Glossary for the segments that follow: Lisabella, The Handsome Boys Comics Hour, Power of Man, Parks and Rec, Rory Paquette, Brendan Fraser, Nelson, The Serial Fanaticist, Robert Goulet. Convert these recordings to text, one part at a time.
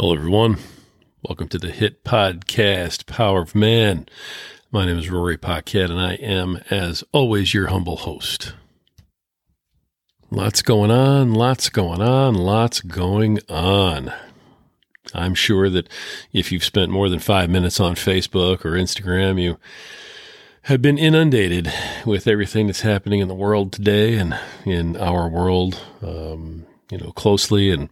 Hello, everyone. Welcome to the hit podcast, Power of Man. My name is Rory Paquette, and I am, as always, your humble host. Lots going on. I'm sure that if you've spent more than 5 minutes on Facebook or Instagram, you have been inundated with everything that's happening in the world today and in our world, closely. And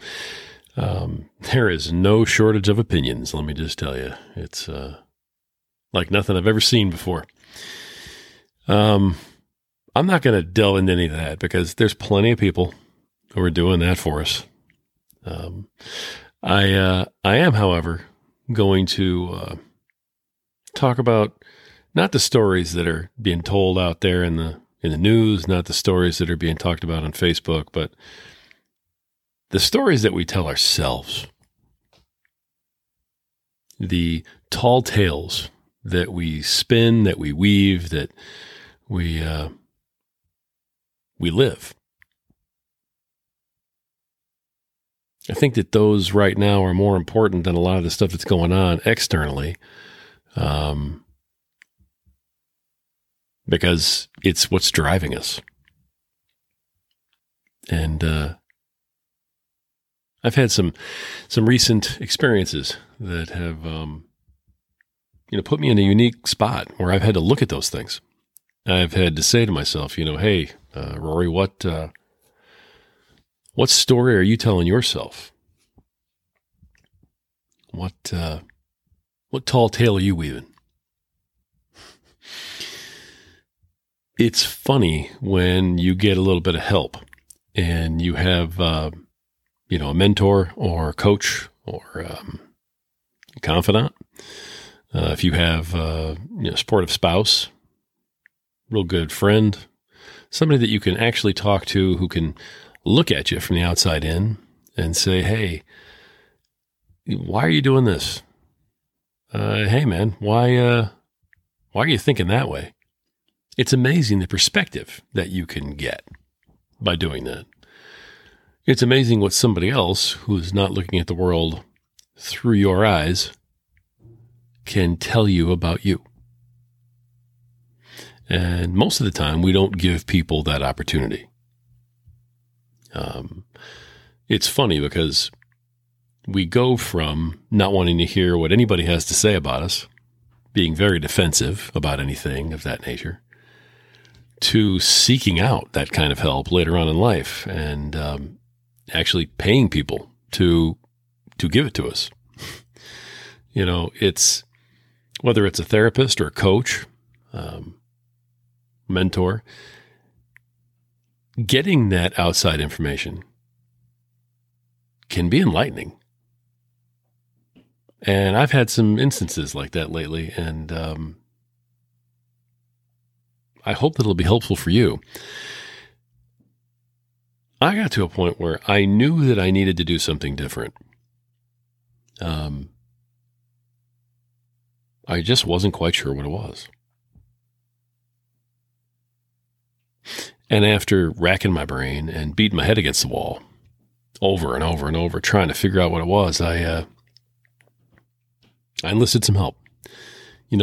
there is no shortage of opinions, let me just tell you. It's like nothing I've ever seen before. I'm not going to delve into any of that because there's plenty of people who are doing that for us. I am, however, going to talk about not the stories that are being told out there in the news, not the stories that are being talked about on Facebook, but the stories that we tell ourselves, the tall tales that we spin, that we weave, that we live. I think that those right now are more important than a lot of the stuff that's going on externally, because it's what's driving us. And I've had some recent experiences that have, put me in a unique spot where I've had to look at those things. I've had to say to myself, hey, Rory, what story are you telling yourself? What tall tale are you weaving? It's funny when you get a little bit of help and you have, a mentor or a coach or a confidant. If you have a supportive spouse, real good friend, somebody that you can actually talk to who can look at you from the outside in and say, hey, why are you doing this? Hey, man, why are you thinking that way? It's amazing the perspective that you can get by doing that. It's amazing what somebody else who's not looking at the world through your eyes can tell you about you. And most of the time, we don't give people that opportunity. It's funny because we go from not wanting to hear what anybody has to say about us, being very defensive about anything of that nature, to seeking out that kind of help later on in life and, actually paying people to give it to us. It's whether it's a therapist or a coach, mentor, getting that outside information can be enlightening. And I've had some instances like that lately, and I hope that it'll be helpful for you. I got to a point where I knew that I needed to do something different. I just wasn't quite sure what it was. And after racking my brain and beating my head against the wall over and over and over, trying to figure out what it was, I enlisted some help.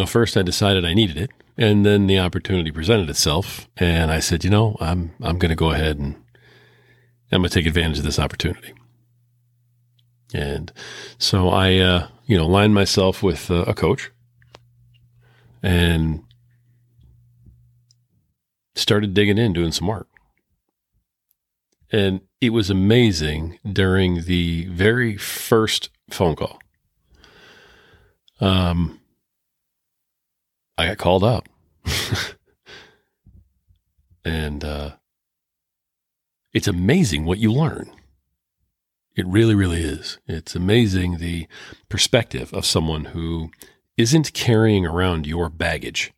First I decided I needed it, and then the opportunity presented itself, and I said, I'm going to go ahead and I'm going to take advantage of this opportunity. And so I, lined myself with a coach and started digging in, doing some work. And it was amazing during the very first phone call. I got called up and, it's amazing what you learn. It really, really is. It's amazing the perspective of someone who isn't carrying around your baggage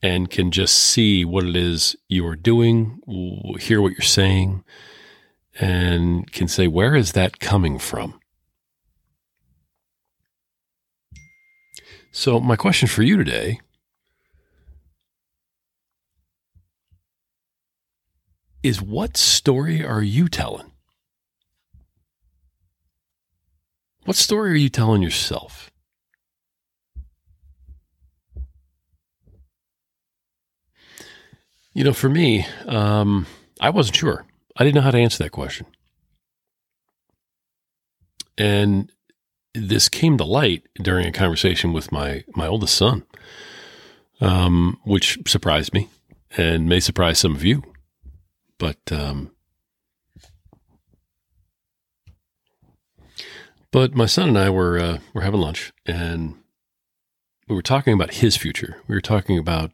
and can just see what it is you're doing, hear what you're saying, and can say, where is that coming from? So my question for you today, is what story are you telling? What story are you telling yourself? You know, for me, I wasn't sure. I didn't know how to answer that question. And this came to light during a conversation with my oldest son, which surprised me and may surprise some of you. But my son and I were having lunch, and we were talking about his future. We were talking about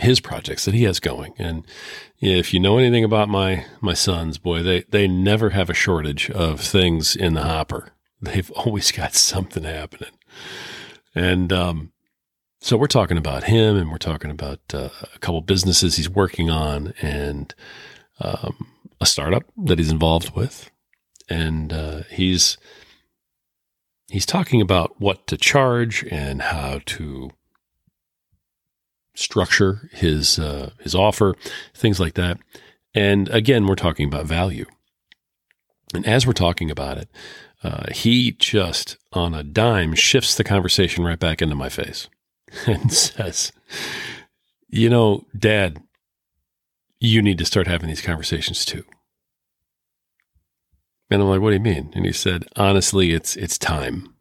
his projects that he has going. And if you know anything about my sons, boy, they never have a shortage of things in the hopper. They've always got something happening. And so we're talking about him, and we're talking about a couple businesses he's working on, and a startup that he's involved with. And he's talking about what to charge and how to structure his offer, things like that. And again, we're talking about value. And as we're talking about it, he just on a dime shifts the conversation right back into my face and says, you know, Dad, you need to start having these conversations too. And I'm like, what do you mean? And he said, honestly, it's time.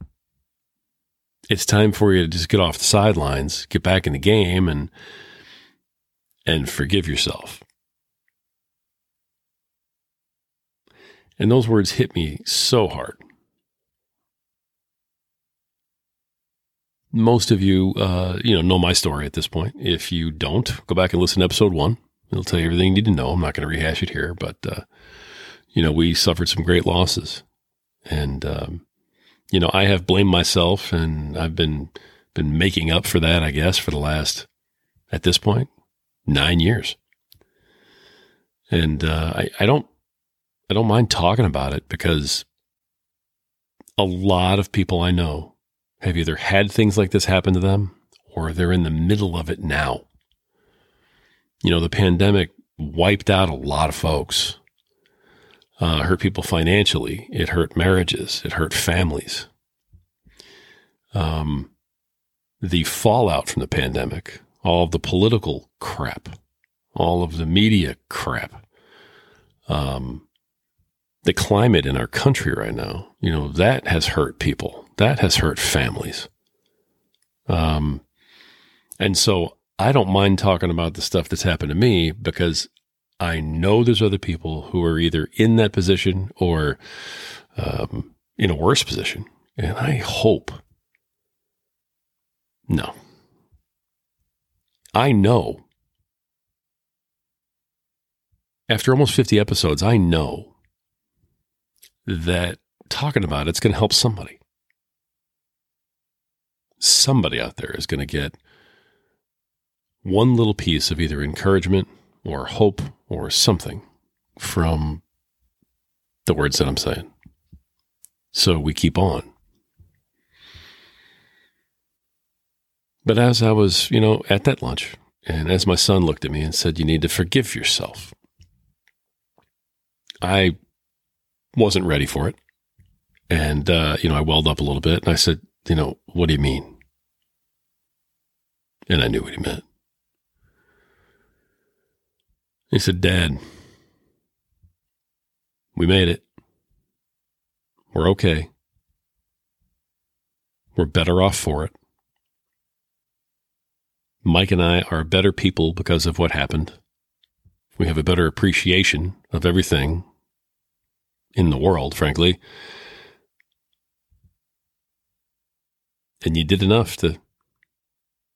It's time for you to just get off the sidelines, get back in the game, and forgive yourself. And those words hit me so hard. Most of you, know my story at this point. If you don't, go back and listen to episode 1. It'll tell you everything you need to know. I'm not going to rehash it here, but we suffered some great losses, and, I have blamed myself, and I've been making up for that, I guess, for the last, at this point, 9 years. And, I don't mind talking about it, because a lot of people I know have either had things like this happen to them, or they're in the middle of it now. You know, the pandemic wiped out a lot of folks. Hurt people financially. It hurt marriages. It hurt families. The fallout from the pandemic, all of the political crap, all of the media crap, the climate in our country right now, that has hurt people. That has hurt families. And so I don't mind talking about the stuff that's happened to me, because I know there's other people who are either in that position or in a worse position. And I hope. No. I know. After almost 50 episodes, I know that talking about it's going to help somebody. Somebody out there is going to get one little piece of either encouragement or hope or something from the words that I'm saying. So we keep on. But as I was, at that lunch, and as my son looked at me and said, you need to forgive yourself, I wasn't ready for it. And, I welled up a little bit, and I said, what do you mean? And I knew what he meant. He said, Dad, we made it. We're okay. We're better off for it. Mike and I are better people because of what happened. We have a better appreciation of everything in the world, frankly. And you did enough to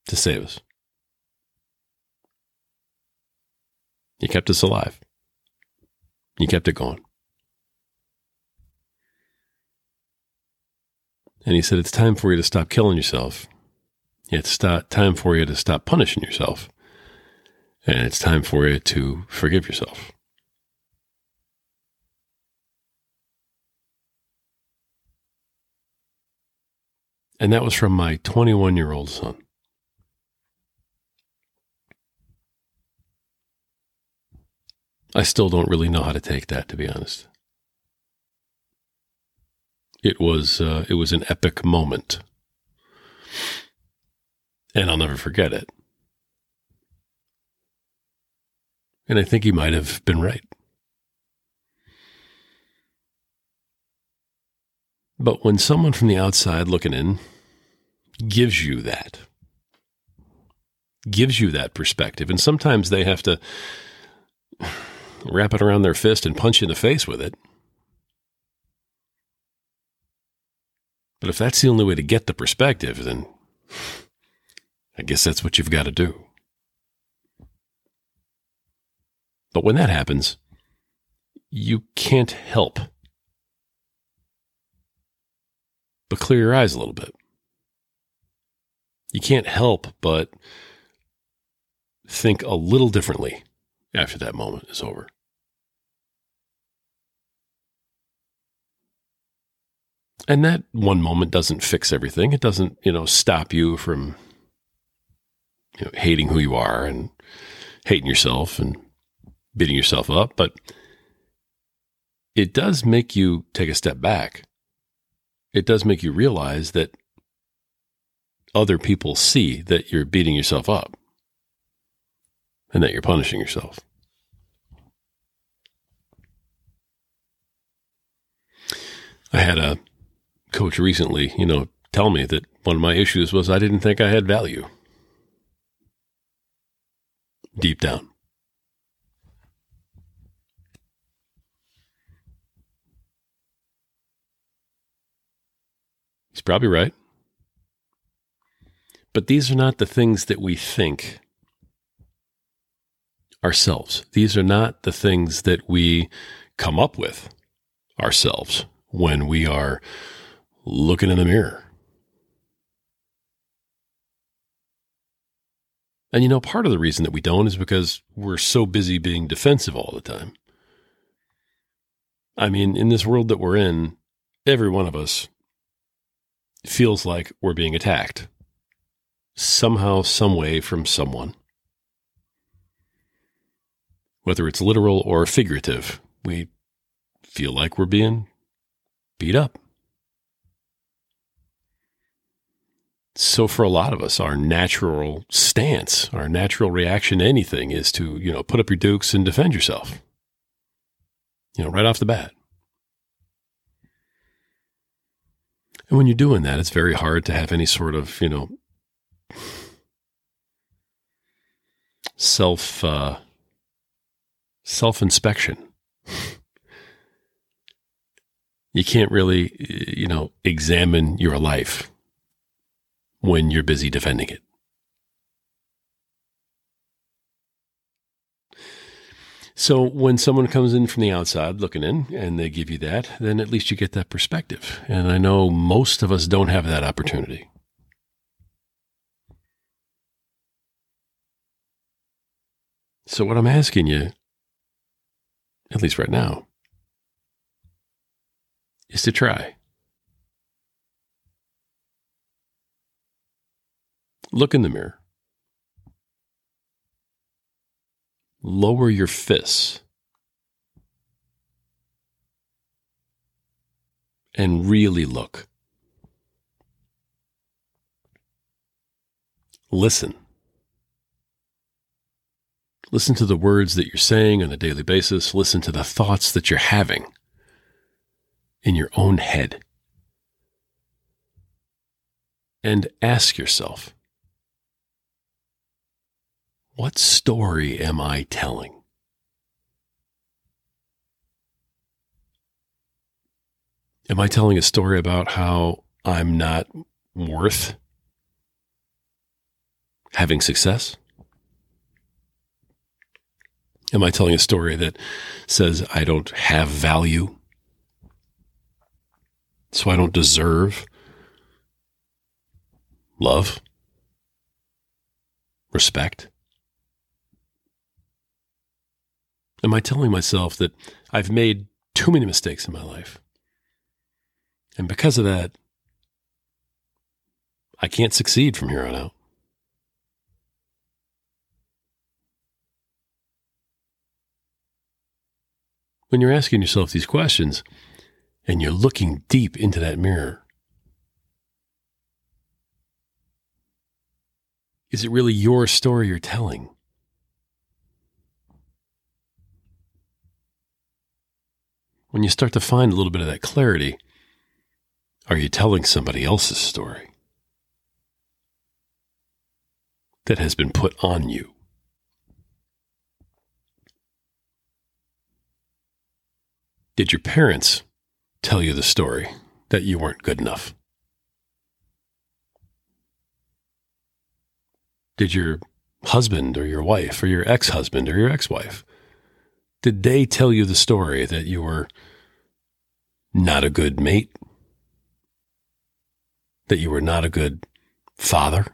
save us. You kept us alive. You kept it going. And he said, it's time for you to stop killing yourself. It's time for you to stop punishing yourself. And it's time for you to forgive yourself. And that was from my 21-year-old son. I still don't really know how to take that, to be honest. It was an epic moment, and I'll never forget it. And I think he might have been right. But when someone from the outside looking in gives you that perspective, and sometimes they have to wrap it around their fist and punch you in the face with it. But if that's the only way to get the perspective, then I guess that's what you've got to do. But when that happens, you can't help but clear your eyes a little bit. You can't help but think a little differently after that moment is over. And that one moment doesn't fix everything. It doesn't, stop you from, hating who you are and hating yourself and beating yourself up. But it does make you take a step back. It does make you realize that other people see that you're beating yourself up and that you're punishing yourself. I had a coach recently, tell me that one of my issues was I didn't think I had value. Deep down. He's probably right. But these are not the things that we think ourselves. These are not the things that we come up with ourselves when we are looking in the mirror. And part of the reason that we don't is because we're so busy being defensive all the time. I mean, in this world that we're in, every one of us feels like we're being attacked somehow, some way, from someone. Whether it's literal or figurative, we feel like we're being beat up. So for a lot of us, our natural stance, our natural reaction to anything is to, put up your dukes and defend yourself, right off the bat. And when you're doing that, it's very hard to have any sort of, self-inspection. You can't really, examine your life when you're busy defending it. So when someone comes in from the outside looking in and they give you that, then at least you get that perspective. And I know most of us don't have that opportunity. So what I'm asking you, at least right now, is to try. Look in the mirror. Lower your fists. And really look. Listen. Listen to the words that you're saying on a daily basis. Listen to the thoughts that you're having in your own head. And ask yourself, what story am I telling? Am I telling a story about how I'm not worth having success? Am I telling a story that says I don't have value, so I don't deserve love, respect? Am I telling myself that I've made too many mistakes in my life, and because of that, I can't succeed from here on out? When you're asking yourself these questions, and you're looking deep into that mirror. Is it really your story you're telling? When you start to find a little bit of that clarity, are you telling somebody else's story that has been put on you? Did your parents tell you the story that you weren't good enough? Did your husband or your wife or your ex-husband or your ex-wife, did they tell you the story that you were not a good mate? That you were not a good father?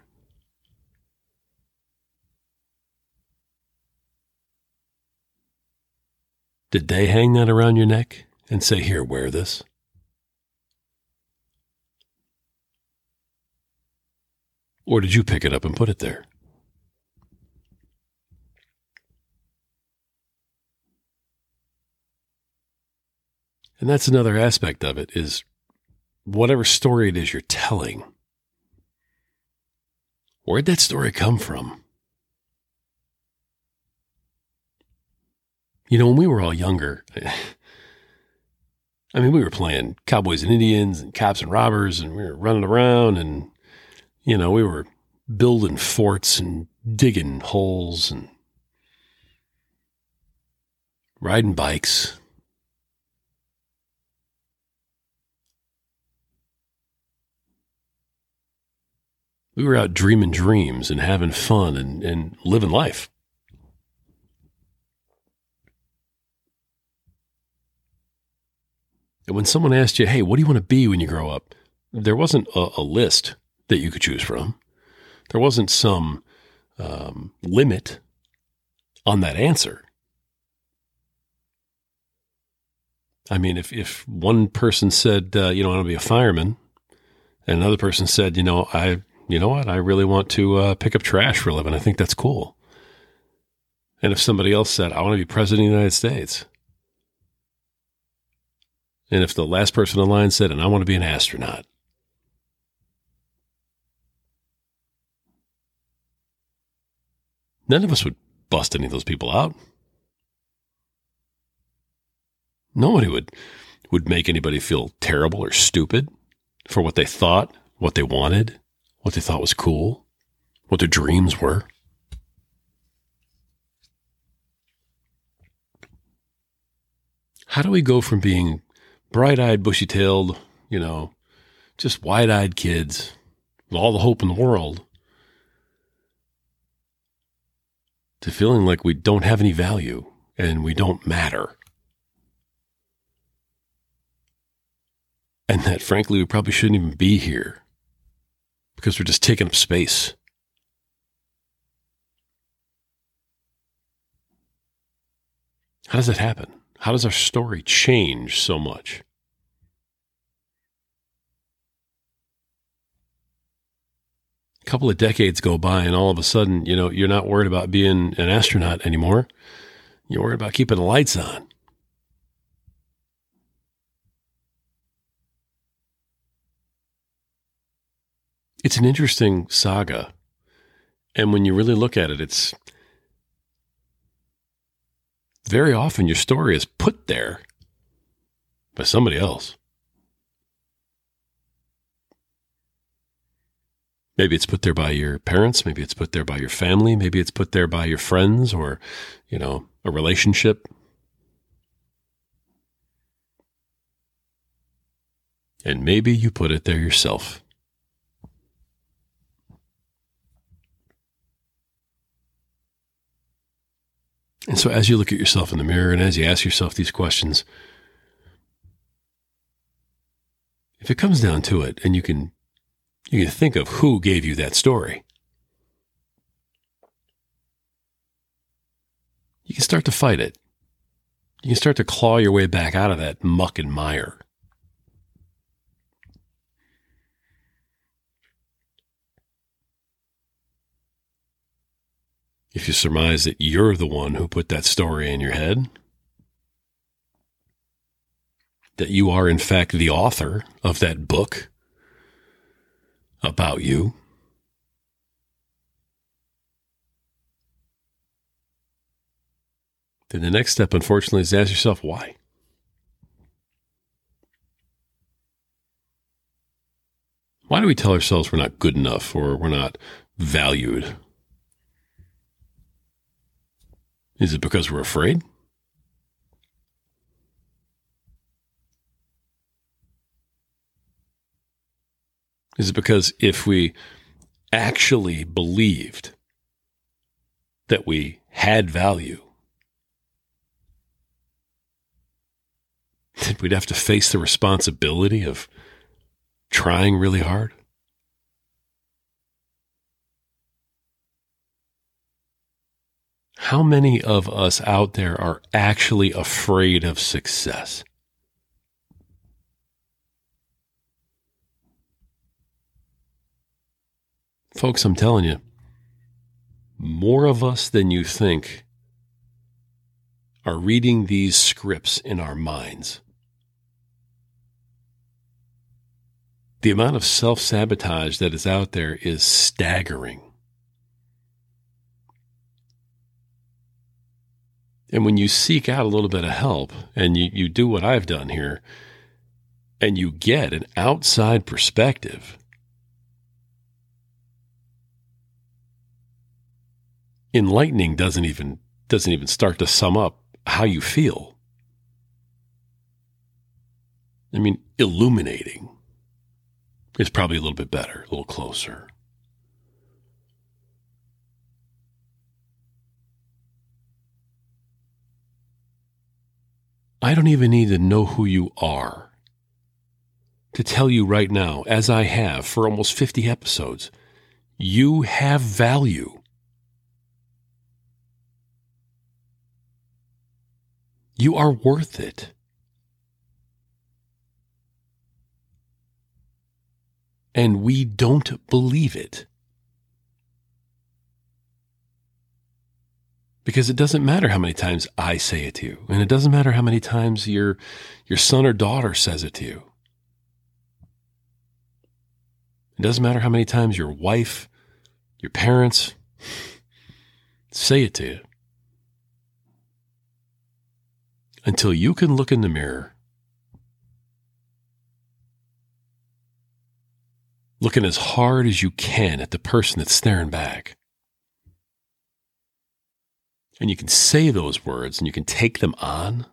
Did they hang that around your neck and say, here, wear this? Or did you pick it up and put it there? And that's another aspect of it, is whatever story it is you're telling, where'd that story come from? You know, when we were all younger, I mean, we were playing cowboys and Indians and cops and robbers, and we were running around, and, you know, we were building forts and digging holes and riding bikes. We were out dreaming dreams and having fun and living life. And when someone asked you, hey, what do you want to be when you grow up? There wasn't a list that you could choose from. There wasn't some limit on that answer. I mean, if one person said, you know, I want to be a fireman, and another person said, you know what? I really want to pick up trash for a living. I think that's cool. And if somebody else said, I want to be president of the United States. And if the last person in line said, and I want to be an astronaut. None of us would bust any of those people out. Nobody would make anybody feel terrible or stupid for what they thought, what they wanted, what they thought was cool, what their dreams were. How do we go from being bright-eyed, bushy-tailed, you know, just wide-eyed kids with all the hope in the world to feeling like we don't have any value and we don't matter? And that, frankly, we probably shouldn't even be here, because we're just taking up space. How does that happen? How does our story change so much? A couple of decades go by, and all of a sudden, you know, you're not worried about being an astronaut anymore. You're worried about keeping the lights on. It's an interesting saga, and when you really look at it, it's very often your story is put there by somebody else. Maybe it's put there by your parents, maybe it's put there by your family, maybe it's put there by your friends or, you know, a relationship. And maybe you put it there yourself. And so as you look at yourself in the mirror and as you ask yourself these questions, if it comes down to it and you can think of who gave you that story, you can start to fight it. You can start to claw your way back out of that muck and mire. If you surmise that you're the one who put that story in your head, that you are, in fact, the author of that book about you. Then the next step, unfortunately, is to ask yourself why. Why do we tell ourselves we're not good enough or we're not valued? Is it because we're afraid? Is it because if we actually believed that we had value, then we'd have to face the responsibility of trying really hard? How many of us out there are actually afraid of success? Folks, I'm telling you, more of us than you think are reading these scripts in our minds. The amount of self-sabotage that is out there is staggering. And when you seek out a little bit of help, and you do what I've done here, and you get an outside perspective, enlightening doesn't even start to sum up how you feel. I mean, illuminating is probably a little bit better, a little closer. I don't even need to know who you are to tell you right now, as I have for almost 50 episodes, you have value. You are worth it. And we don't believe it. Because it doesn't matter how many times I say it to you, and it doesn't matter how many times your son or daughter says it to you. It doesn't matter how many times your wife, your parents say it to you. Until you can look in the mirror, looking as hard as you can at the person that's staring back, and you can say those words and you can take them on,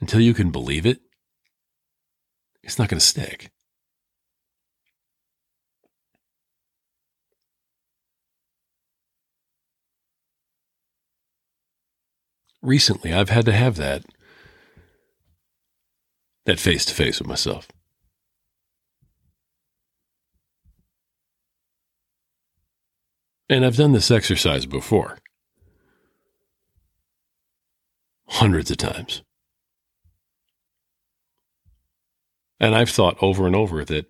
until you can believe it, it's not going to stick. Recently, I've had to have that face-to-face with myself. And I've done this exercise before. Hundreds of times. And I've thought over and over that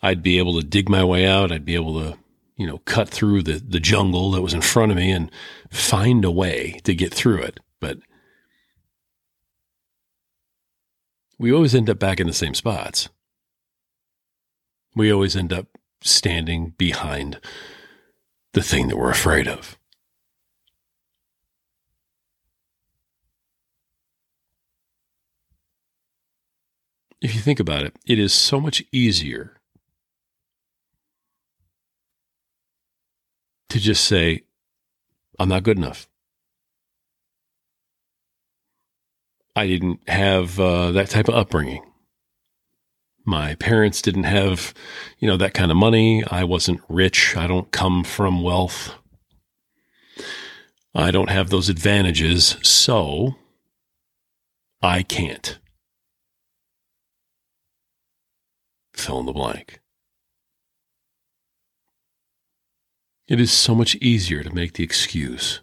I'd be able to dig my way out. I'd be able to, cut through the jungle that was in front of me and find a way to get through it. But we always end up back in the same spots. We always end up standing behind the thing that we're afraid of. If you think about it, it is so much easier to just say, I'm not good enough. I didn't have that type of upbringing. My parents didn't have, that kind of money. I wasn't rich. I don't come from wealth. I don't have those advantages, so I can't. Fill in the blank. It is so much easier to make the excuse.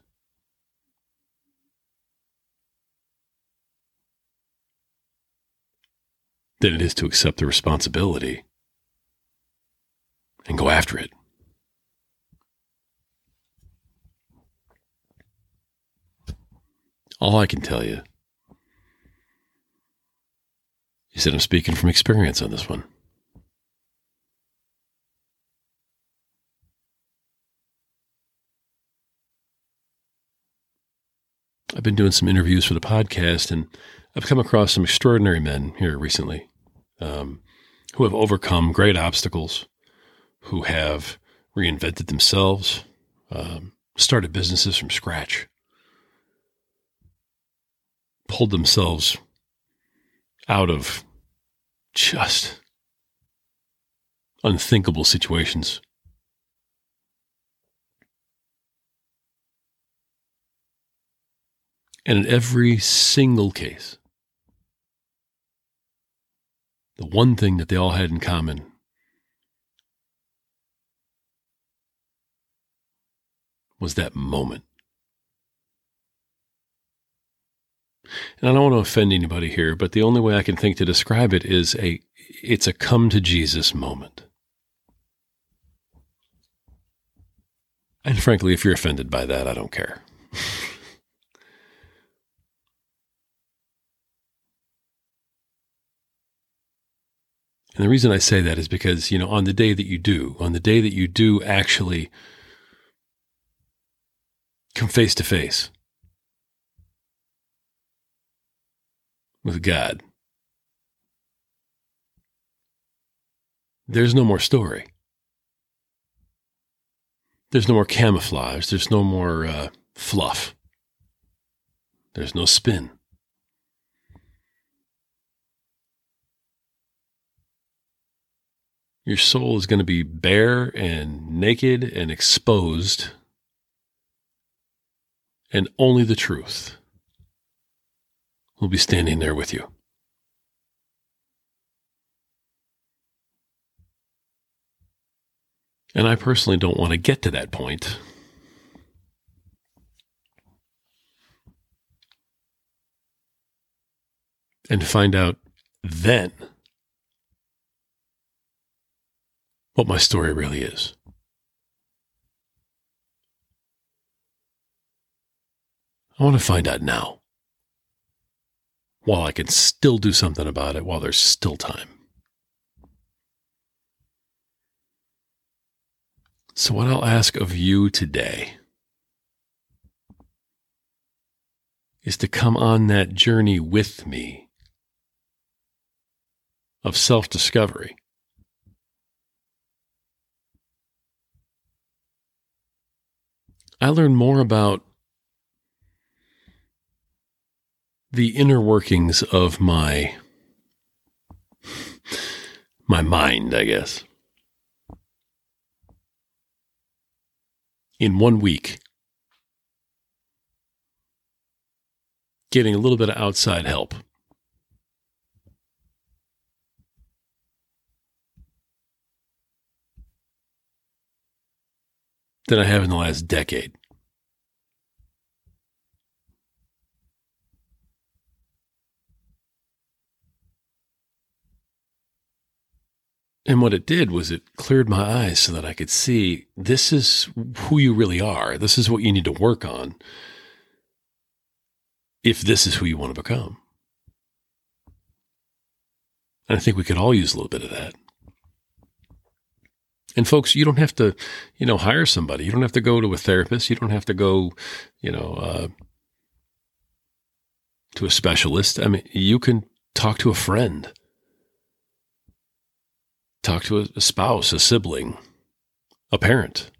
Than it is to accept the responsibility and go after it. all I can tell you. He said, I'm speaking from experience on this one. I've been doing some interviews for the podcast, and I've come across some extraordinary men here recently who have overcome great obstacles, who have reinvented themselves, started businesses from scratch, pulled themselves out of just unthinkable situations. And in every single case, the one thing that they all had in common was that moment. And I don't want to offend anybody here, but the only way I can think to describe it is it's a come to Jesus moment. And frankly, if you're offended by that, I don't care. And the reason I say that is because, on the day that you do, actually come face to face with God, there's no more story. There's no more camouflage. There's no more fluff. There's no spin. Your soul is going to be bare and naked and exposed, and only the truth will be standing there with you. And I personally don't want to get to that point. And find out then what my story really is. I want to find out now, while I can still do something about it, while there's still time. So what I'll ask of you today is to come on that journey with me of self-discovery. I learned more about the inner workings of my mind, I guess, in 1 week, getting a little bit of outside help. Than I have in the last decade. And what it did was it cleared my eyes so that I could see this is who you really are. This is what you need to work on if this is who you want to become. And I think we could all use a little bit of that. And folks, you don't have to, hire somebody. You don't have to go to a therapist. You don't have to go, to a specialist. I mean, you can talk to a friend, talk to a spouse, a sibling, a parent.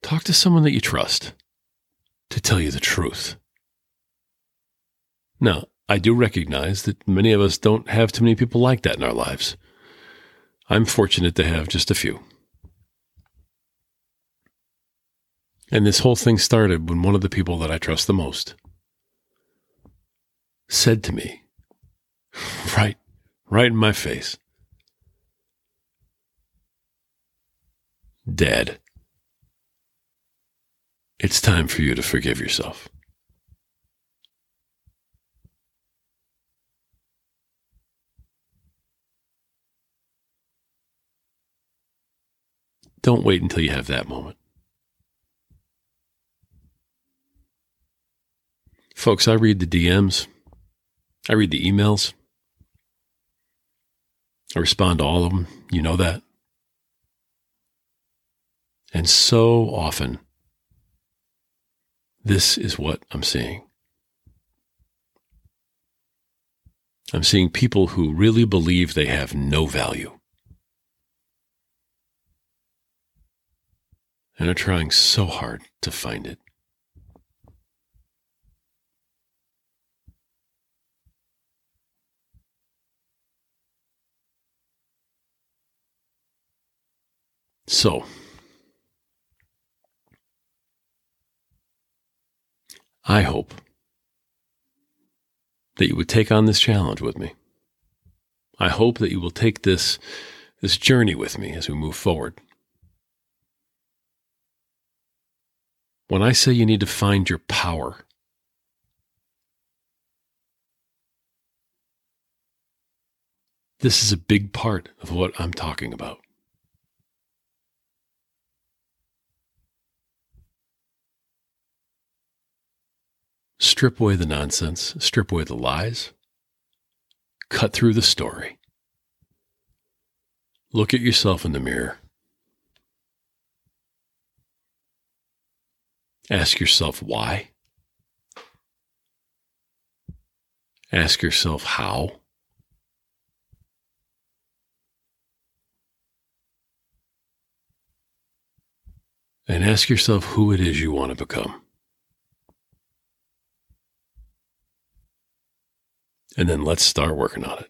Talk to someone that you trust to tell you the truth. Now, I do recognize that many of us don't have too many people like that in our lives. I'm fortunate to have just a few. And this whole thing started when one of the people that I trust the most said to me, right in my face, Dad, it's time for you to forgive yourself. Don't wait until you have that moment. Folks, I read the DMs. I read the emails. I respond to all of them. You know that. And so often, this is what I'm seeing. I'm seeing people who really believe they have no value and are trying so hard to find it. So, I hope that you would take on this challenge with me. I hope that you will take this journey with me as we move forward. When I say you need to find your power, this is a big part of what I'm talking about. Strip away the nonsense, strip away the lies, cut through the story. Look at yourself in the mirror. Ask yourself why. Ask yourself how. And ask yourself who it is you want to become. And then let's start working on it.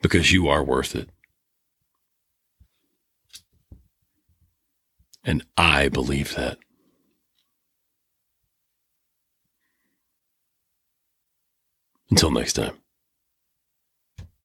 Because you are worth it. And I believe that. Until next time.